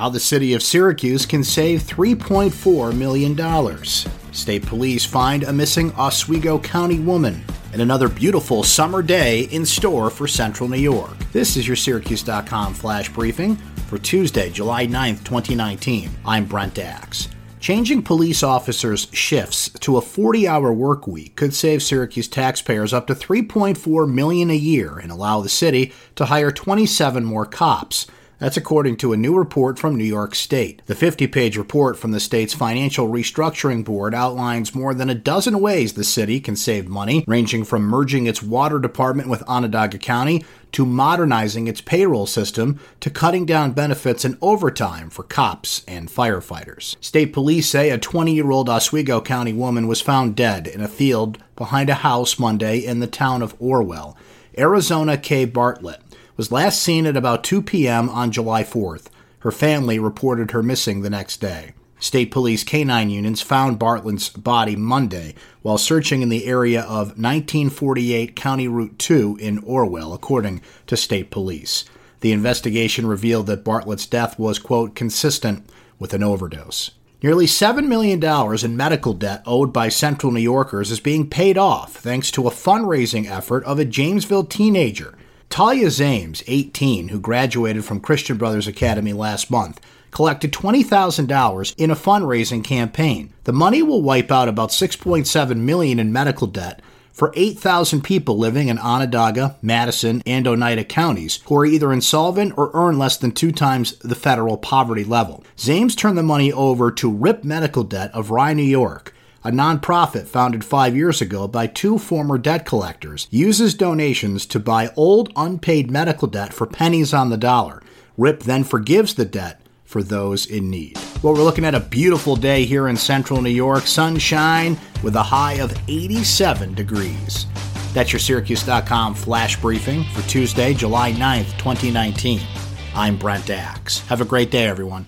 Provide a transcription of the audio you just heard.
How the city of Syracuse can save $3.4 million. State police find a missing Oswego County woman. And another beautiful summer day in store for Central New York. This is your Syracuse.com flash briefing for Tuesday, July 9th, 2019. I'm Brent Dax. Changing police officers' shifts to a 40-hour work week could save Syracuse taxpayers up to $3.4 million a year and allow the city to hire 27 more cops. That's according to a new report from New York State. The 50-page report from the state's Financial Restructuring Board outlines more than a dozen ways the city can save money, ranging from merging its water department with Onondaga County to modernizing its payroll system to cutting down benefits and overtime for cops and firefighters. State police say a 20-year-old Oswego County woman was found dead in a field behind a house Monday in the town of Orwell. Arizona K. Bartlett was last seen at about 2 p.m. on July 4th. Her family reported her missing the next day. State police K-9 units found Bartlett's body Monday while searching in the area of 1948 County Route 2 in Orwell, according to state police. The investigation revealed that Bartlett's death was, quote, consistent with an overdose. Nearly $7 million in medical debt owed by Central New Yorkers is being paid off thanks to a fundraising effort of a Jamesville teenager. Talia Zames, 18, who graduated from Christian Brothers Academy last month, collected $20,000 in a fundraising campaign. The money will wipe out about $6.7 million in medical debt for 8,000 people living in Onondaga, Madison, and Oneida counties who are either insolvent or earn less than 2 times the federal poverty level. Zames turned the money over to RIP Medical Debt of Rye, New York, a nonprofit founded 5 years ago by 2 former debt collectors, uses donations to buy old unpaid medical debt for pennies on the dollar. RIP then forgives the debt for those in need. Well, we're looking at a beautiful day here in Central New York. Sunshine with a high of 87 degrees. That's your Syracuse.com flash briefing for Tuesday, July 9th, 2019. I'm Brent Dax. Have a great day, everyone.